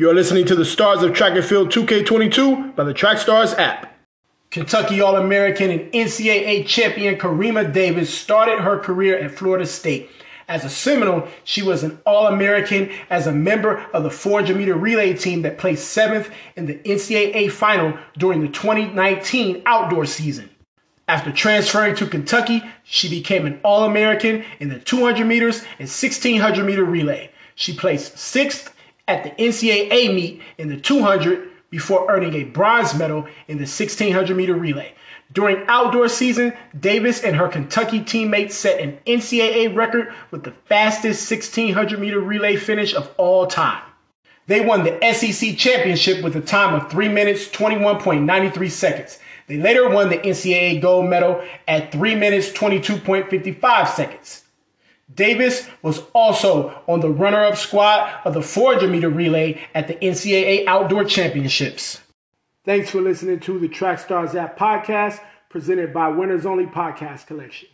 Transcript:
You're listening to the Stars of Track and Field 2K22 by the Track Stars app. Kentucky All-American and NCAA champion Karimah Davis started her career at Florida State. As a Seminole, she was an All-American as a member of the 400-meter relay team that placed 7th in the NCAA final during the 2019 outdoor season. After transferring to Kentucky, she became an All-American in the 200 meters and 1600-meter relay. She placed 6th at the NCAA meet in the 200 before earning a bronze medal in the 1600-meter relay. During outdoor season, Davis and her Kentucky teammates set an NCAA record with the fastest 1600-meter relay finish of all time. They won the SEC championship with a time of 3 minutes 21.93 seconds. They later won the NCAA gold medal at 3 minutes 22.55 seconds. Davis was also on the runner-up squad of the 400-meter relay at the NCAA outdoor championships. Thanks for listening to the Track Stars App podcast presented by Winners Only Podcast Collection.